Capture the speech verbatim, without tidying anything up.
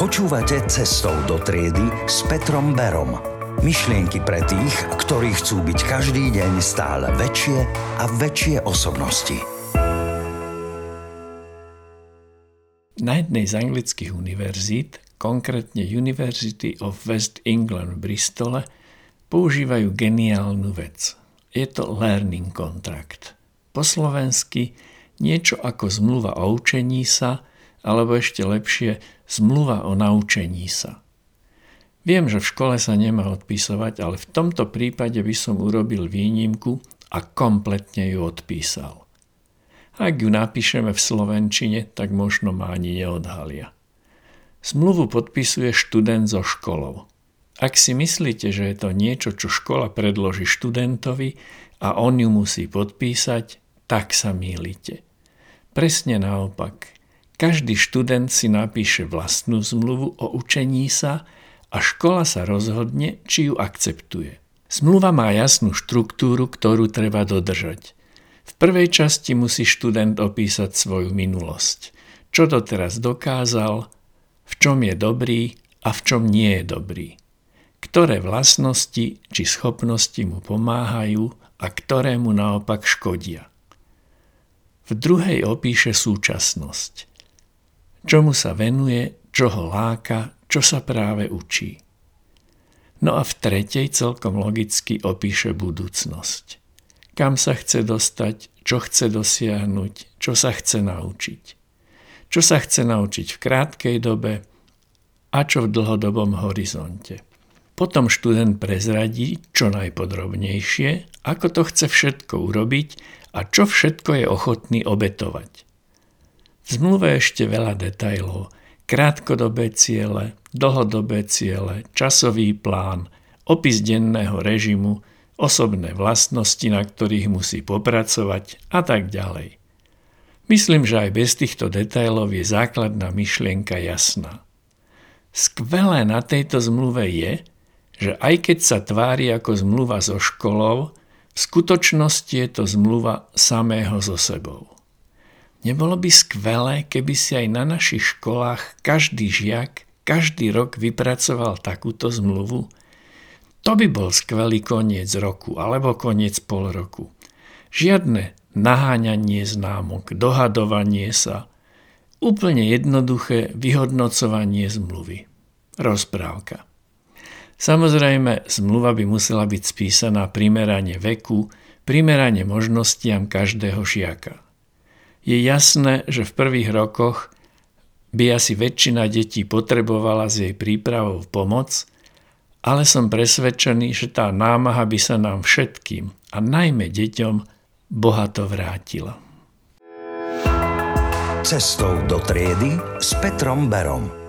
Počúvate Cestou do triedy s Petrom Berom. Myšlienky pre tých, ktorí chcú byť každý deň stále väčšie a väčšie osobnosti. Na jednej z anglických univerzít, konkrétne University of West England v Bristole, používajú geniálnu vec. Je to learning contract. Po slovensky niečo ako zmluva o učení sa, alebo ešte lepšie zmluva o naučení sa. Viem, že v škole sa nemá odpísovať, ale v tomto prípade by som urobil výnimku a kompletne ju odpísal. Ak ju napíšeme v slovenčine, tak možno ma ani neodhalia. Zmluvu podpisuje študent so školou. Ak si myslíte, že je to niečo, čo škola predloží študentovi a on ju musí podpísať, tak sa mýlite. Presne naopak. Každý študent si napíše vlastnú zmluvu o učení sa a škola sa rozhodne, či ju akceptuje. Zmluva má jasnú štruktúru, ktorú treba dodržať. V prvej časti musí študent opísať svoju minulosť. Čo doteraz dokázal, v čom je dobrý a v čom nie je dobrý. Ktoré vlastnosti či schopnosti mu pomáhajú a ktoré mu naopak škodia. V druhej opíše súčasnosť. Čomu sa venuje, čo ho láka, čo sa práve učí. No a v tretej celkom logicky opíše budúcnosť. Kam sa chce dostať, čo chce dosiahnuť, čo sa chce naučiť. Čo sa chce naučiť v krátkej dobe a čo v dlhodobom horizonte. Potom študent prezradí čo najpodrobnejšie, ako to chce všetko urobiť a čo všetko je ochotný obetovať. V zmluve ešte veľa detailov, krátkodobé ciele, dlhodobé ciele, časový plán, opis denného režimu, osobné vlastnosti, na ktorých musí popracovať a tak ďalej. Myslím, že aj bez týchto detailov je základná myšlienka jasná. Skvelé na tejto zmluve je, že aj keď sa tvári ako zmluva so školou, v skutočnosti je to zmluva samého so sebou. Nebolo by skvelé, keby si aj na našich školách každý žiak každý rok vypracoval takúto zmluvu? To by bol skvelý koniec roku alebo koniec pol roku. Žiadne naháňanie známok, dohadovanie sa, úplne jednoduché vyhodnocovanie zmluvy. Rozprávka. Samozrejme, zmluva by musela byť spísaná primerane veku, primerane možnostiam každého žiaka. Je jasné, že v prvých rokoch by asi väčšina detí potrebovala s jej prípravou pomoc, ale som presvedčený, že tá námaha by sa nám všetkým, a najmä deťom, bohato vrátila. Cestou do triedy s Petrom Berom.